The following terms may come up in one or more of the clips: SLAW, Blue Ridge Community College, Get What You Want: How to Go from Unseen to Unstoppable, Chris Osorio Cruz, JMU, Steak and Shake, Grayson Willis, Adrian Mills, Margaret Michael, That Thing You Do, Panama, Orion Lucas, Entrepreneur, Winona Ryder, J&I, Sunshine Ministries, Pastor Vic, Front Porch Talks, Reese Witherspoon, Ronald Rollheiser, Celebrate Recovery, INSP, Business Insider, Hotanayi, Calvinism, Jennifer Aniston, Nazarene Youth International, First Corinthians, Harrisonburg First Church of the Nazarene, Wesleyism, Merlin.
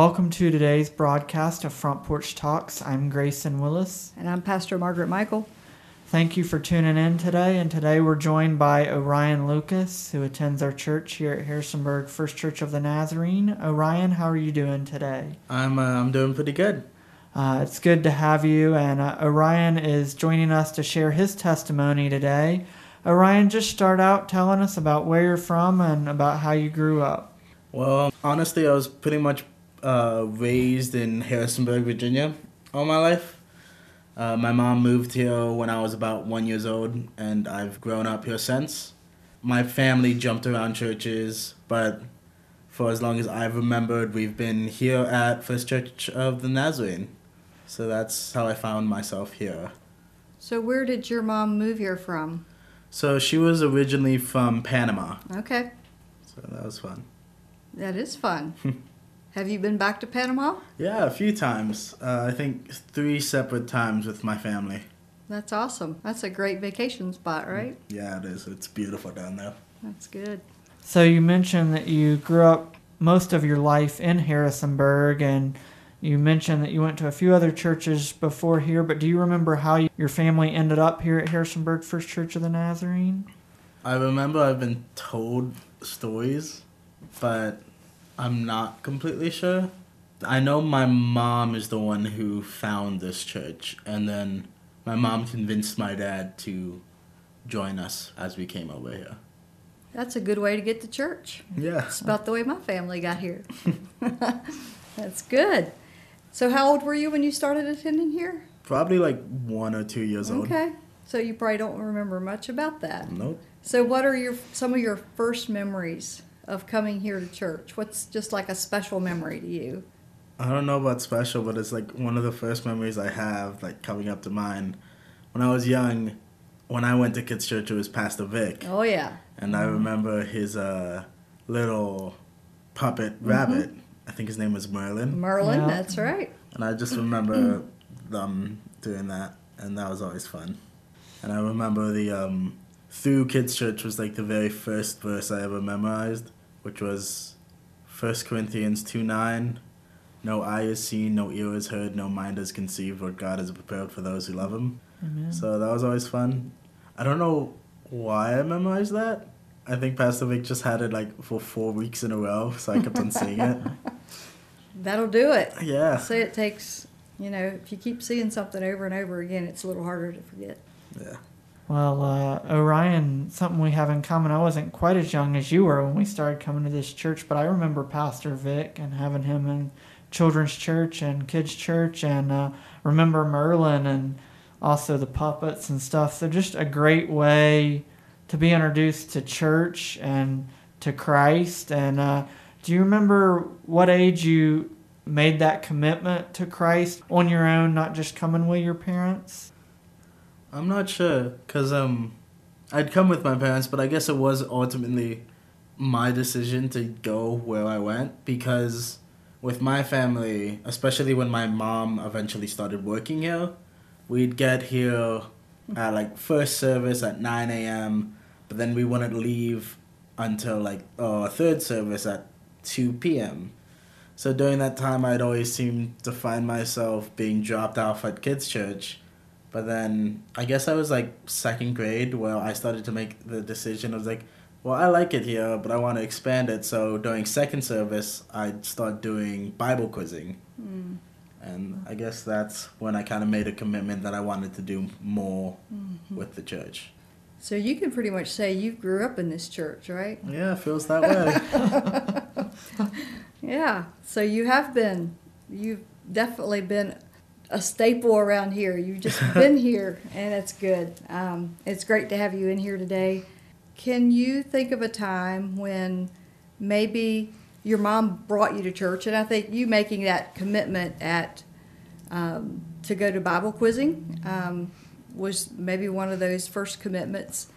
Welcome to today's broadcast of Front Porch Talks. I'm Grayson Willis. And I'm Pastor Margaret Michael. Thank you for tuning in today. And today we're joined by Orion Lucas, who attends our church here at Harrisonburg First Church of the Nazarene. Orion, how are you doing today? I'm doing pretty good. It's good to have you. And Orion is joining us to share his testimony today. Orion, just start out telling us about where you're from and about how you grew up. Well, honestly, I was pretty much raised in Harrisonburg, Virginia all my life. My mom moved here when I was about 1 year old, and I've grown up here since. My family jumped around churches, but for as long as I've remembered, we've been here at First Church of the Nazarene. So that's how I found myself here. So where did your mom move here from? So she was originally from Panama. Okay. So that was fun. That is fun. Have you been back to Panama? Yeah, a few times. I think 3 separate times with my family. That's awesome. That's a great vacation spot, right? Yeah, it is. It's beautiful down there. That's good. So you mentioned that you grew up most of your life in Harrisonburg, and you mentioned that you went to a few other churches before here, but do you remember how your family ended up here at Harrisonburg First Church of the Nazarene? I remember I've been told stories, but I'm not completely sure. I know my mom is the one who found this church, and then my mom convinced my dad to join us as we came over here. That's a good way to get to church. Yeah. It's about the way my family got here. That's good. So how old were you when you started attending here? Probably like 1 or 2 years old. Okay. So you probably don't remember much about that. Nope. So what are some of your first memories of coming here to church? What's just like a special memory to you? I don't know about special, but it's like one of the first memories I have, like coming up to mind. When I was young, when I went to kids' church, it was Pastor Vic. Oh, yeah. And I remember his little puppet rabbit. I think his name was Merlin. Merlin, yeah. That's right. And I just remember them doing that, and that was always fun. And I remember the through kids' church was like the very first verse I ever memorized, which was First Corinthians 2:9, "No eye is seen, no ear is heard, no mind is conceived what God has prepared for those who love him." Amen. So that was always fun. I don't know why I memorized that. I think Pastor Vic just had it like for 4 weeks in a row, so I kept on seeing it. That'll do it. Yeah. So it takes, if you keep seeing something over and over again, it's a little harder to forget. Yeah. Well, Orion, something we have in common, I wasn't quite as young as you were when we started coming to this church, but I remember Pastor Vic and having him in children's church and kids' church, and remember Merlin and also the puppets and stuff. So just a great way to be introduced to church and to Christ. And do you remember what age you made that commitment to Christ on your own, not just coming with your parents? I'm not sure, because I'd come with my parents, but I guess it was ultimately my decision to go where I went, because with my family, especially when my mom eventually started working here, we'd get here at like first service at 9 a.m., but then we wouldn't leave until like third service at 2 p.m. So during that time, I'd always seem to find myself being dropped off at kids' church. But then I guess I was like second grade where I started to make the decision. I was like, well, I like it here, but I want to expand it. So during second service, I'd start doing Bible quizzing. Mm. And I guess that's when I kind of made a commitment that I wanted to do more with the church. So you can pretty much say you grew up in this church, right? Yeah, it feels that way. Yeah, so you've definitely been a staple around here. You've just been here, and it's good. It's great to have you in here today. Can you think of a time when maybe your mom brought you to church, and I think you making that commitment to go to Bible quizzing was maybe one of those first commitments.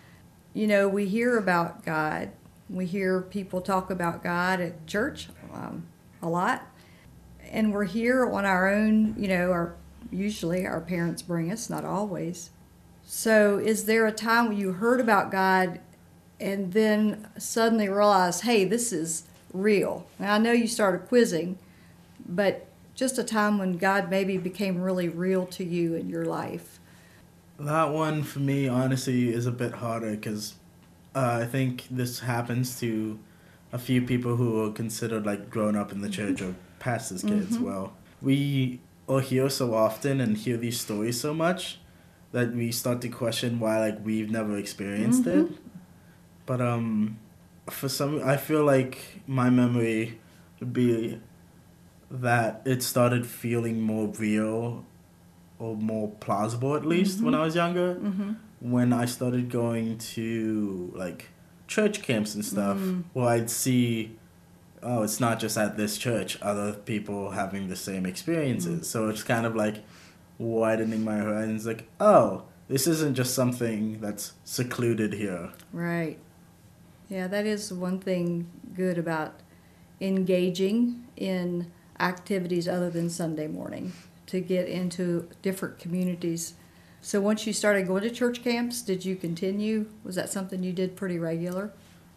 We hear about God. We hear people talk about God at church a lot, and we're here on our own, usually our parents bring us, not always. So is there a time when you heard about God and then suddenly realized, hey, this is real? Now, I know you started quizzing, but just a time when God maybe became really real to you in your life. That one for me, honestly, is a bit harder because I think this happens to a few people who are considered like grown up in the church or pastors' kids. Mm-hmm. Well, we all hear so often and hear these stories so much that we start to question why like we've never experienced mm-hmm. it. But for some, I feel like my memory would be that it started feeling more real or more plausible, at least, mm-hmm. when I was younger. Mm-hmm. When I started going to, like, church camps and stuff, mm-hmm. where I'd see, oh, it's not just at this church, other people having the same experiences. Mm-hmm. So it's kind of, like, widening my horizons, like, oh, this isn't just something that's secluded here. Right. Yeah, that is one thing good about engaging in activities other than Sunday morning, to get into different communities. So once you started going to church camps, did you continue? Was that something you did pretty regular?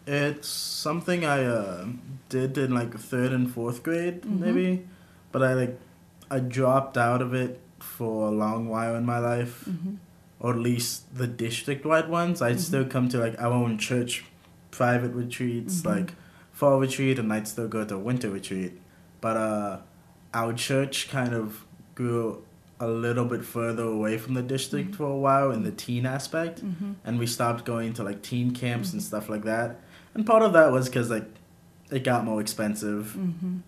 It's something I did in like 3rd and 4th grade, mm-hmm. maybe, but I dropped out of it for a long while in my life, mm-hmm. or at least the district-wide ones. I'd mm-hmm. still come to like our own church private retreats, mm-hmm. like fall retreat, and I'd still go to winter retreat. But our church kind of grew a little bit further away from the district mm-hmm. for a while in the teen aspect. Mm-hmm. And we stopped going to, like, teen camps mm-hmm. and stuff like that. And part of that was because, like, it got more expensive. Mm-hmm.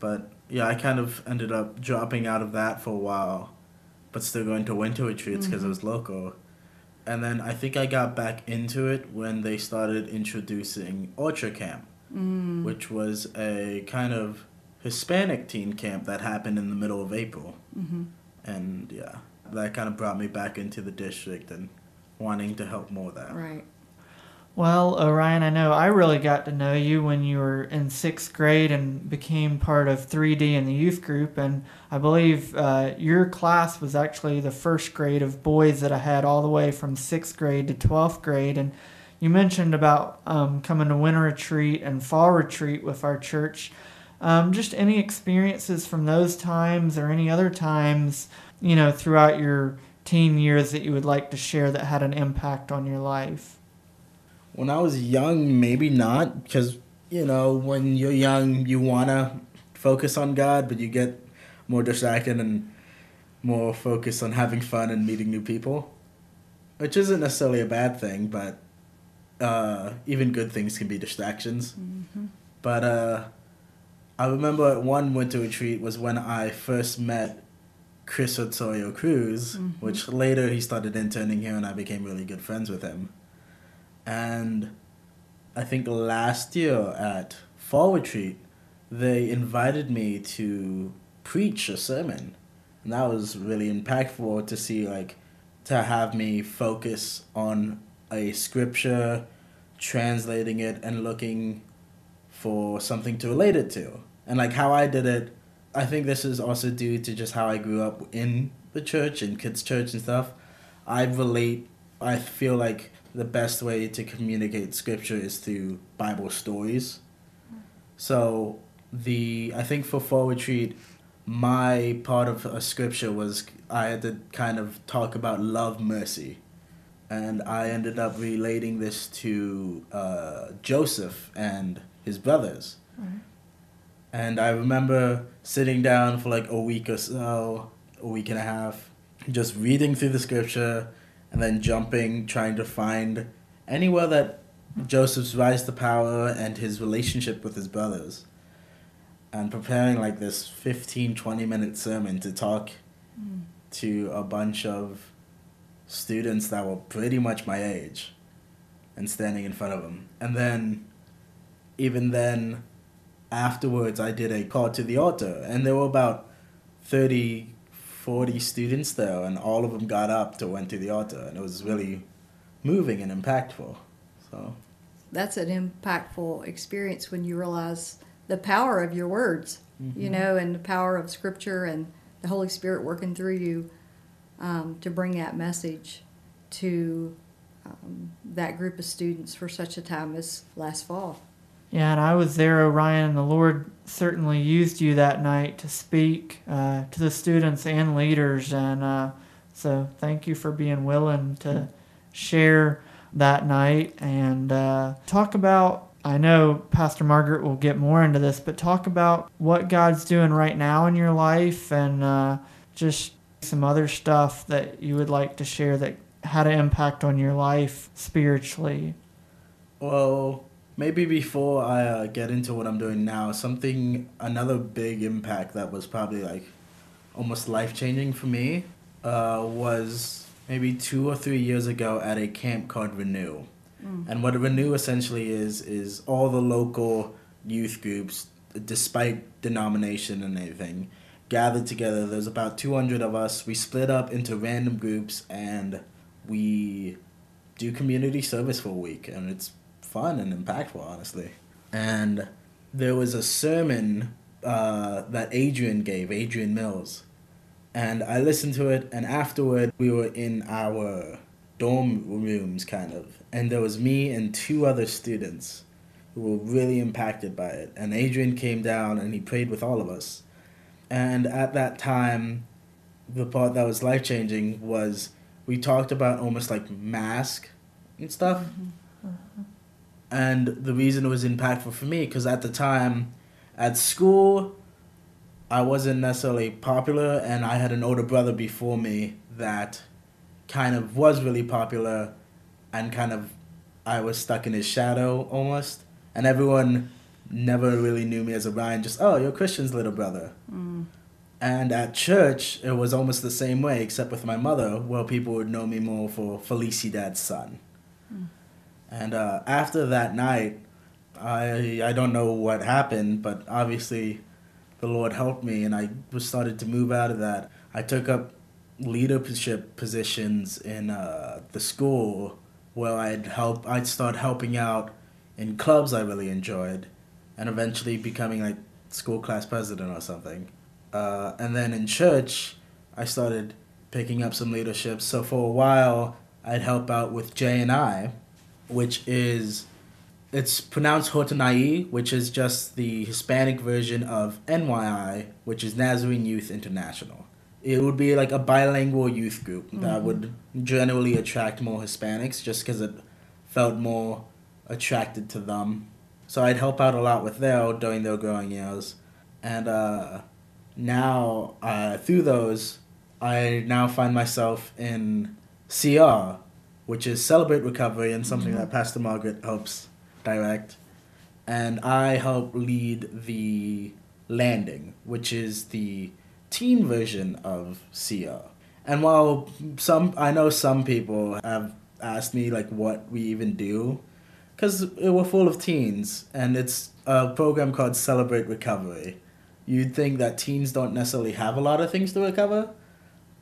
But, yeah, I kind of ended up dropping out of that for a while, but still going to winter retreats because mm-hmm. it was local. And then I think I got back into it when they started introducing Orchard Camp, mm-hmm. which was a kind of Hispanic teen camp that happened in the middle of April. Mm-hmm. And yeah, that kind of brought me back into the district and wanting to help more there. Right. Well, Orion, I know I really got to know you when you were in 6th grade and became part of 3D in the youth group. And I believe your class was actually the first grade of boys that I had all the way from 6th grade to 12th grade. And you mentioned about coming to winter retreat and fall retreat with our church. Just any experiences from those times or any other times, you know, throughout your teen years that you would like to share that had an impact on your life? When I was young, maybe not, because, you know, when you're young, you want to focus on God, but you get more distracted and more focused on having fun and meeting new people, which isn't necessarily a bad thing, but even good things can be distractions. Mm-hmm. But I remember at one winter retreat was when I first met Chris Osorio Cruz, mm-hmm. which later he started interning here and I became really good friends with him. And I think last year at fall retreat, they invited me to preach a sermon. And that was really impactful to see, like, to have me focus on a scripture, translating it, and looking for something to relate it to. And like how I did it, I think this is also due to just how I grew up in the church, in kids' church and stuff. I feel like the best way to communicate scripture is through Bible stories. So I think for fall retreat, my part of a scripture was I had to kind of talk about love, mercy. And I ended up relating this to Joseph and his brothers. Mm-hmm. And I remember sitting down for like a week or so, a week and a half, just reading through the scripture and then jumping, trying to find anywhere that Joseph's rise to power and his relationship with his brothers, and preparing like this 15, 20-minute sermon to talk mm-hmm. to a bunch of students that were pretty much my age and standing in front of them. And then even then, afterwards, I did a call to the altar, and there were about 30, 40 students there, and all of them got up to went to the altar, and it was really moving and impactful. So that's an impactful experience when you realize the power of your words, mm-hmm. you know, and the power of Scripture and the Holy Spirit working through you to bring that message to that group of students for such a time as last fall. Yeah, and I was there, Orion, and the Lord certainly used you that night to speak to the students and leaders. And so thank you for being willing to share that night and talk about, I know Pastor Margaret will get more into this, but talk about what God's doing right now in your life and just some other stuff that you would like to share that had an impact on your life spiritually. Well, maybe before I get into what I'm doing now, another big impact that was probably like almost life-changing for me was maybe 2 or 3 years ago at a camp called Renew. Mm. And what Renew essentially is all the local youth groups, despite denomination and everything, gathered together. There's about 200 of us. We split up into random groups and we do community service for a week, and it's fun and impactful, honestly. And there was a sermon that Adrian gave, Adrian Mills, and I listened to it, and afterward we were in our dorm rooms, kind of, and there was me and 2 other students who were really impacted by it. And Adrian came down and he prayed with all of us, and at that time the part that was life-changing was we talked about almost like mask and stuff. Mm-hmm. Uh-huh. And the reason it was impactful for me, because at the time, at school, I wasn't necessarily popular, and I had an older brother before me that kind of was really popular, and kind of I was stuck in his shadow almost. And everyone never really knew me as Orion, just, oh, you're Christian's little brother. Mm. And at church, it was almost the same way, except with my mother, where people would know me more for Felicidad's son. Mm. And after that night, I don't know what happened, but obviously the Lord helped me, and I started to move out of that. I took up leadership positions in the school where I'd start helping out in clubs I really enjoyed, and eventually becoming like school class president or something. And then in church, I started picking up some leadership. So for a while, I'd help out with J&I, which is, it's pronounced Hotanayi, which is just the Hispanic version of NYI, which is Nazarene Youth International. It would be like a bilingual youth group that would generally attract more Hispanics just because it felt more attracted to them. So I'd help out a lot with them during their growing years. And now, through those, I now find myself in CR, which is Celebrate Recovery, and something that Pastor Margaret helps direct. And I help lead the Landing, which is the teen version of CR. And while I know some people have asked me like what we even do, because we're full of teens, and it's a program called Celebrate Recovery. You'd think that teens don't necessarily have a lot of things to recover,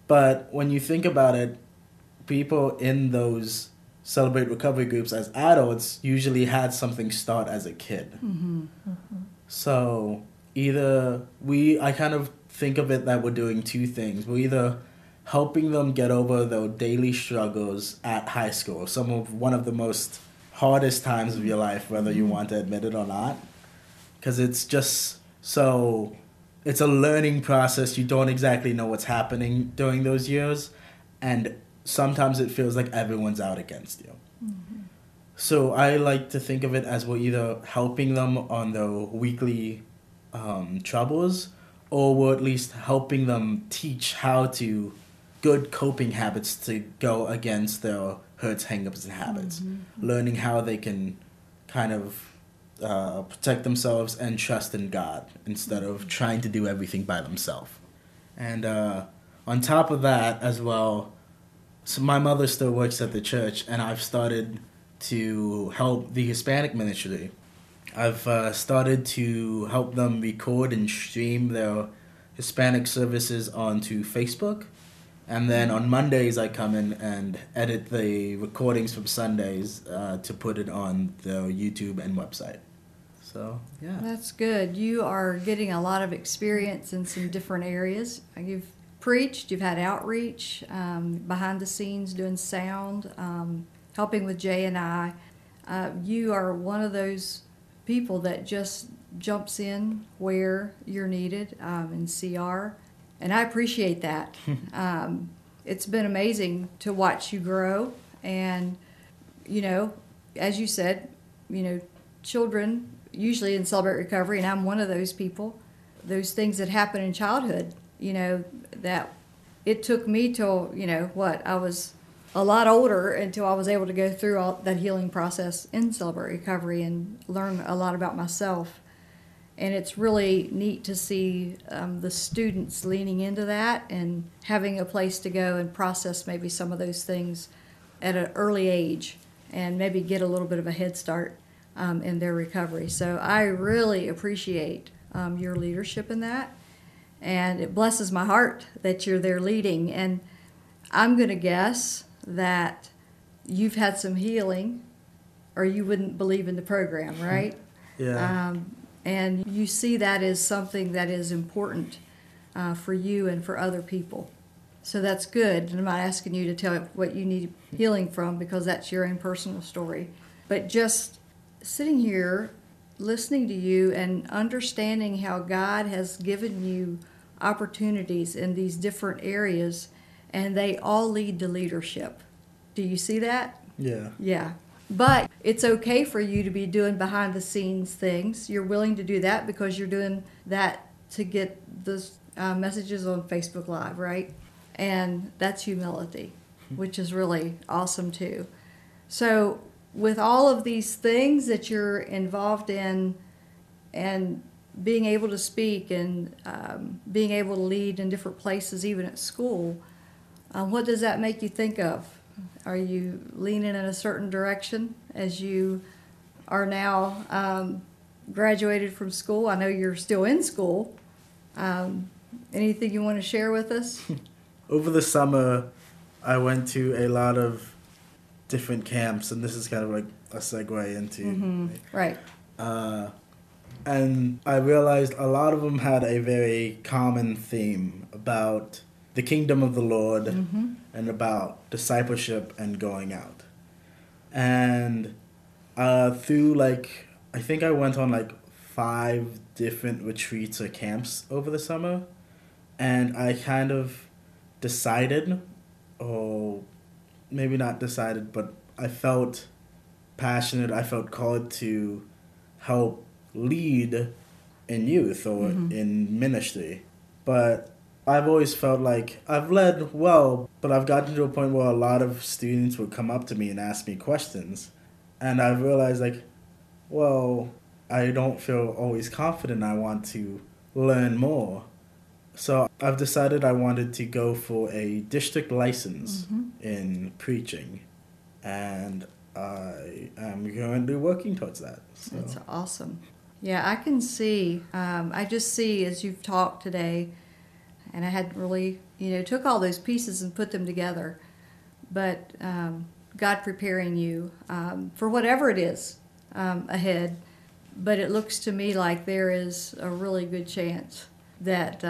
but when you think about it, people in those Celebrate Recovery groups as adults usually had something start as a kid. Mm-hmm. Mm-hmm. So either I kind of think of it that we're doing 2 things. We're either helping them get over their daily struggles at high school, one of the most hardest times of your life, whether you want to admit it or not, because it's a learning process. You don't exactly know what's happening during those years, and sometimes it feels like everyone's out against you. Mm-hmm. So I like to think of it as we're either helping them on their weekly troubles, or we're at least helping them teach how to good coping habits to go against their hurts, hang-ups, and habits. Mm-hmm. Learning how they can kind of protect themselves and trust in God instead of trying to do everything by themselves. And on top of that as well, so my mother still works at the church, and I've started to help the Hispanic ministry. I've started to help them record and stream their Hispanic services onto Facebook. And then on Mondays, I come in and edit the recordings from Sundays to put it on their YouTube and website. So, yeah. That's good. You are getting a lot of experience in some different areas. You've preached, you've had outreach, behind the scenes doing sound, helping with J&I. You are one of those people that just jumps in where you're needed in CR, and I appreciate that. It's been amazing to watch you grow, and, you know, as you said, you know, children usually in Celebrate Recovery, and I'm one of those people, those things that happen in childhood, you know, that it took me till, you know, what, I was a lot older until I was able to go through all that healing process in Celebrate Recovery and learn a lot about myself. And it's really neat to see the students leaning into that and having a place to go and process maybe some of those things at an early age and maybe get a little bit of a head start in their recovery. So I really appreciate your leadership in that. And it blesses my heart that you're there leading. And I'm going to guess that you've had some healing or you wouldn't believe in the program, right? Yeah. And you see that as something that is important for you and for other people. So that's good. And I'm not asking you to tell what you need healing from, because that's your own personal story. But just sitting here, listening to you and understanding how God has given you opportunities in these different areas, and they all lead to leadership. Do you see that? Yeah. Yeah. But it's okay for you to be doing behind-the-scenes things. You're willing to do that because you're doing that to get the messages on Facebook Live, right? And that's humility, which is really awesome too. So with all of these things that you're involved in and being able to speak and being able to lead in different places, even at school, what does that make you think of? Are you leaning in a certain direction as you are now graduated from school? I know you're still in school. Anything you want to share with us? Over the summer, I went to a lot of different camps, and this is kind of like a segue into. Mm-hmm. Right. And I realized a lot of them had a very common theme about the kingdom of the Lord, mm-hmm. and about discipleship and going out. And through, like, I think I went on like 5 different retreats or camps over the summer, and I kind of decided, or maybe not decided, but I felt passionate, I felt called to help lead in youth or mm-hmm. in ministry. But I've always felt like I've led well, but I've gotten to a point where a lot of students would come up to me and ask me questions. And I've realized, like, well, I don't feel always confident. I want to learn more. So I've decided I wanted to go for a district license mm-hmm. in preaching. And I am currently working towards that. So. That's awesome. Yeah, I can see. I just see as you've talked today, and I had really, you know, took all those pieces and put them together. But God preparing you for whatever it is ahead. But it looks to me like there is a really good chance that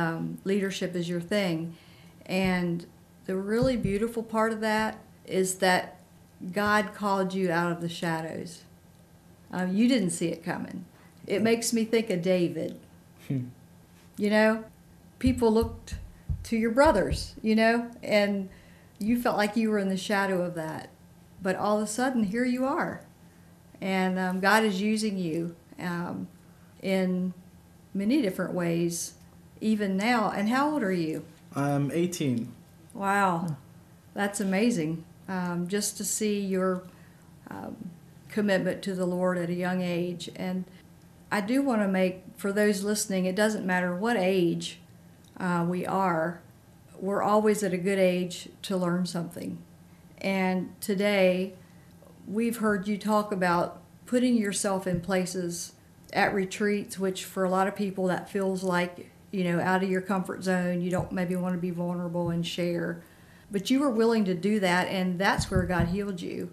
leadership is your thing. And the really beautiful part of that is that God called you out of the shadows. You didn't see it coming. It makes me think of David. You know? People looked to your brothers, you know, and you felt like you were in the shadow of that. But all of a sudden, here you are. And God is using you in many different ways, even now. And how old are you? I'm 18. Wow. That's amazing. Just to see your commitment to the Lord at a young age. And I do want to make, for those listening, it doesn't matter what age we're always at a good age to learn something. And today, we've heard you talk about putting yourself in places at retreats, which for a lot of people that feels like, you know, out of your comfort zone, you don't maybe want to be vulnerable and share. But you were willing to do that, and that's where God healed you.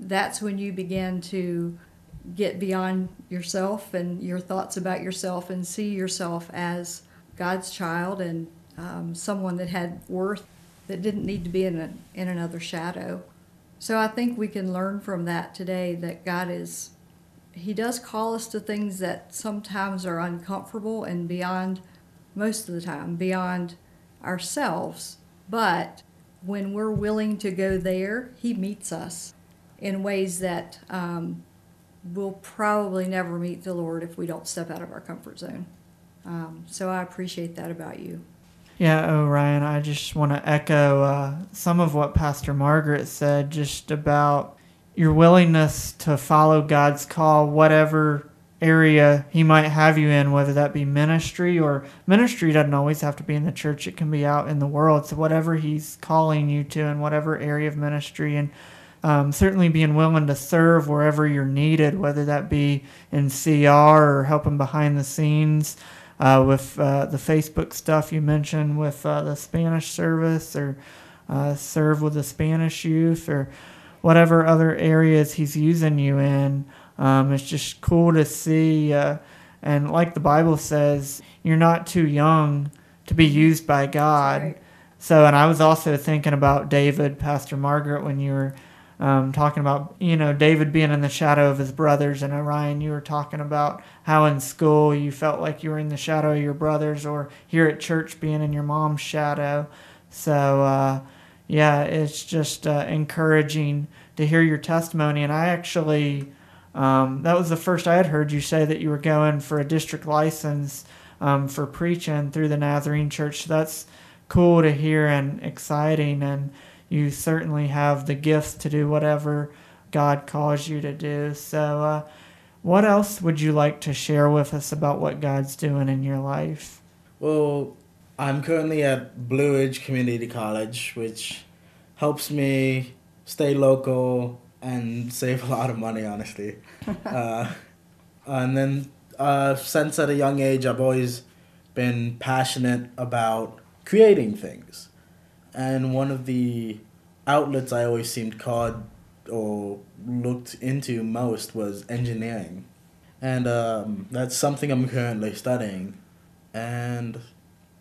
That's when you began to get beyond yourself and your thoughts about yourself and see yourself as God's child and someone that had worth, that didn't need to be in another shadow. So I think we can learn from that today, that God is He does call us to things that sometimes are uncomfortable and beyond, most of the time, beyond ourselves. But when we're willing to go there, he meets us in ways that we'll probably never meet the Lord if we don't step out of our comfort zone. So I appreciate that about you. Yeah, Orion, I just want to echo some of what Pastor Margaret said, just about your willingness to follow God's call, whatever area he might have you in, whether that be ministry, or ministry doesn't always have to be in the church. It can be out in the world. So whatever he's calling you to in whatever area of ministry, and certainly being willing to serve wherever you're needed, whether that be in CR or helping behind the scenes with the Facebook stuff you mentioned, with the Spanish service, or serve with the Spanish youth, or whatever other areas he's using you in. It's just cool to see. And like the Bible says, you're not too young to be used by God. Right. So, and I was also thinking about David, Pastor Margaret, when you were talking about, you know, David being in the shadow of his brothers. And Orion, you were talking about how in school you felt like you were in the shadow of your brothers, or here at church being in your mom's shadow. So, yeah, it's just encouraging to hear your testimony. And I actually, that was the first I had heard you say that you were going for a district license for preaching through the Nazarene Church. So that's cool to hear and exciting, and you certainly have the gifts to do whatever God calls you to do. So what else would you like to share with us about what God's doing in your life? Well, I'm currently at Blue Ridge Community College, which helps me stay local and save a lot of money, honestly. And then since at a young age, I've always been passionate about creating things. And one of the outlets I always seemed called or looked into most was engineering. And that's something I'm currently studying. And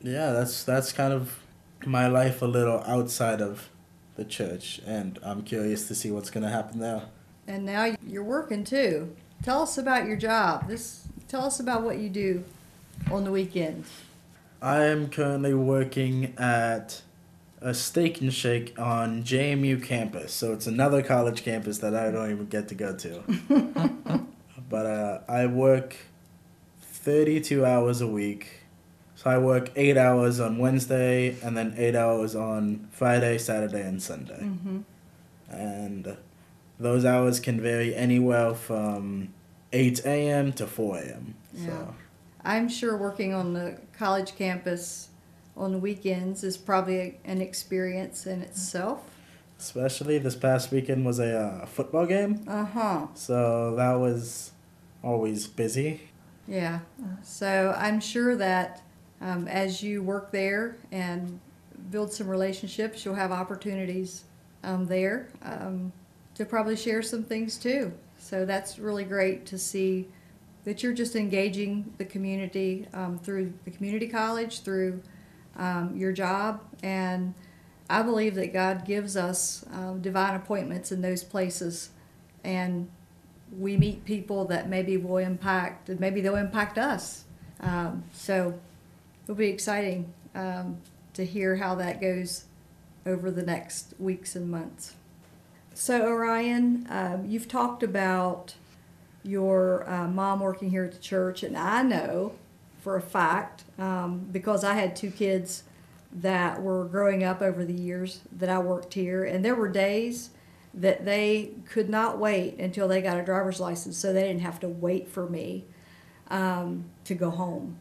yeah, that's kind of my life a little outside of the church. And I'm curious to see what's going to happen now. And now you're working too. Tell us about your job. Tell us about what you do on the weekends. I am currently working at a Steak and Shake on JMU campus. So it's another college campus that I don't even get to go to. But I work 32 hours a week. So I work 8 hours on Wednesday and then 8 hours on Friday, Saturday, and Sunday. Mm-hmm. And those hours can vary anywhere from 8 a.m. to 4 a.m. Yeah. So I'm sure working on the college campus on the weekends is probably an experience in itself. Especially this past weekend was a football game. Uh-huh. So that was always busy. Yeah. So I'm sure that as you work there and build some relationships, you'll have opportunities there to probably share some things too. So that's really great to see that you're just engaging the community through the community college, through your job. And I believe that God gives us divine appointments in those places, and we meet people that maybe will impact, and maybe they'll impact us. So it'll be exciting to hear how that goes over the next weeks and months. So Orion, you've talked about your mom working here at the church, and I know for a fact, because I had two kids that were growing up over the years that I worked here, and there were days that they could not wait until they got a driver's license, so they didn't have to wait for me to go home.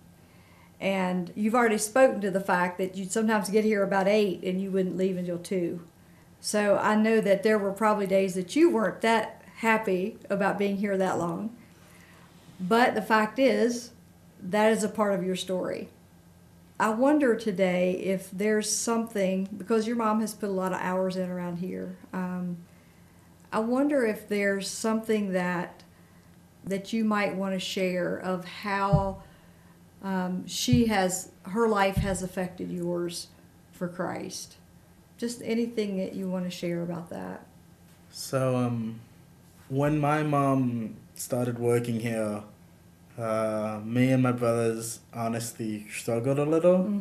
And you've already spoken to the fact that you'd sometimes get here about 8 and you wouldn't leave until 2. So I know that there were probably days that you weren't that happy about being here that long. But the fact is, that is a part of your story. I wonder today if there's something, because your mom has put a lot of hours in around here, I wonder if there's something that you might want to share of how her life has affected yours for Christ. Just anything that you want to share about that. So when my mom started working here, me and my brothers honestly struggled a little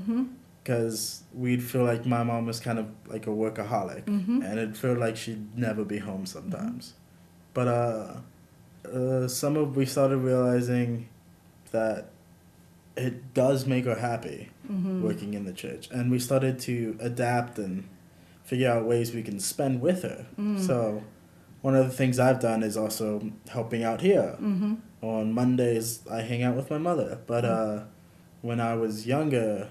because we'd feel like my mom was kind of like a workaholic, and it felt like she'd never be home sometimes. But we started realizing that it does make her happy working in the church, and we started to adapt and figure out ways we can spend with her. So one of the things I've done is also helping out here. On Mondays, I hang out with my mother. But when I was younger,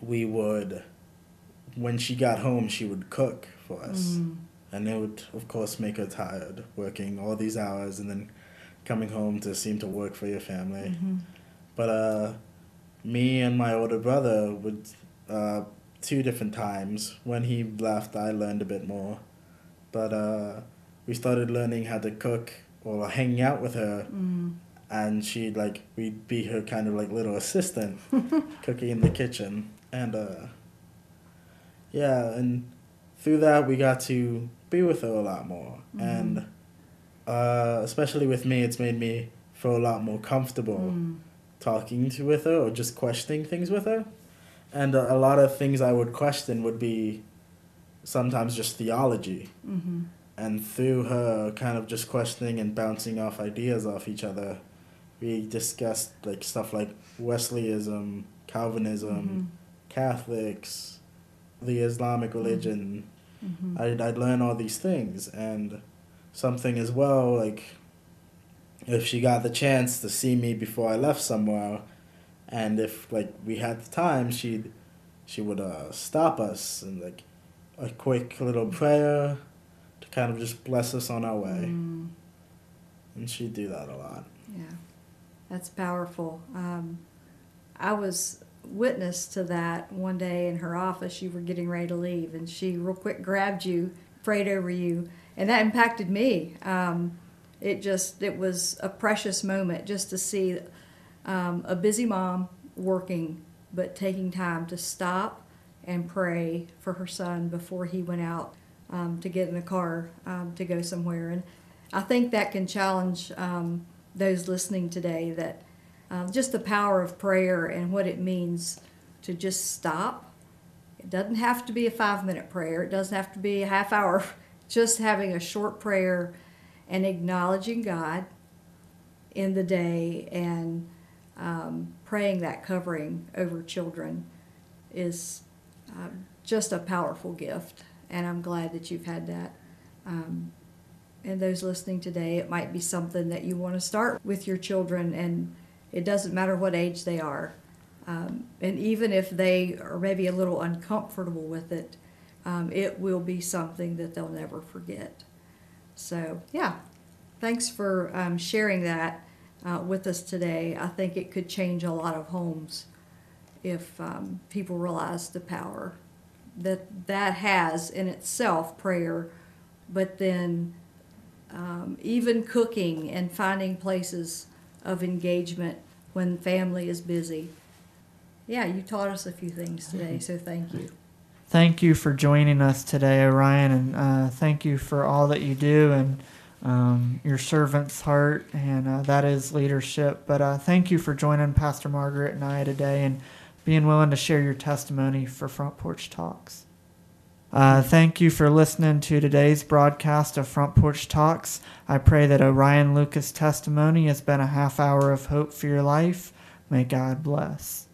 when she got home, she would cook for us. And it would, of course, make her tired, working all these hours and then coming home to seem to work for your family. But me and my older brother would, two different times. When he left, I learned a bit more. But we started learning how to cook or hanging out with her. And we'd be her kind of like little assistant cooking in the kitchen. And and through that we got to be with her a lot more. And especially with me, it's made me feel a lot more comfortable talking with her or just questioning things with her. And a lot of things I would question would be sometimes just theology. And through her kind of just questioning and bouncing off ideas off each other, we discussed like stuff like Wesleyism, Calvinism, Catholics, the Islamic religion. I'd learn all these things. And something as well, like if she got the chance to see me before I left somewhere, and if, like, we had the time, she would stop us and, like, a quick little prayer to kind of just bless us on our way. And she'd do that a lot. Yeah, that's powerful. I was witness to that one day in her office. You were getting ready to leave, and she real quick grabbed you, prayed over you, and that impacted me. It was a precious moment just to see a busy mom working, but taking time to stop and pray for her son before he went out to get in the car to go somewhere. And I think that can challenge those listening today, that just the power of prayer and what it means to just stop. It doesn't have to be a 5-minute prayer. It doesn't have to be a half hour. Just having a short prayer and acknowledging God in the day and praying that covering over children is just a powerful gift, and I'm glad that you've had that. And those listening today, it might be something that you want to start with your children, and it doesn't matter what age they are. And even if they are maybe a little uncomfortable with it, it will be something that they'll never forget. So, yeah, thanks for sharing that with us today. I think it could change a lot of homes if people realize the power that has in itself, prayer, but then even cooking and finding places of engagement when family is busy. Yeah, you taught us a few things today, so thank you. Thank you for joining us today, Orion, and thank you for all that you do, and your servant's heart, and that is leadership. But thank you for joining Pastor Margaret and I today and being willing to share your testimony for Front Porch Talks. Thank you for listening to today's broadcast of Front Porch Talks. I pray that Orion Lucas' testimony has been a half hour of hope for your life. May God bless.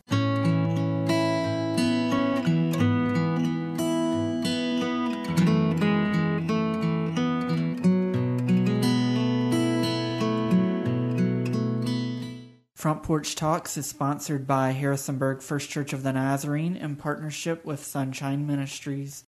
Front Porch Talks is sponsored by Harrisonburg First Church of the Nazarene in partnership with Sunshine Ministries.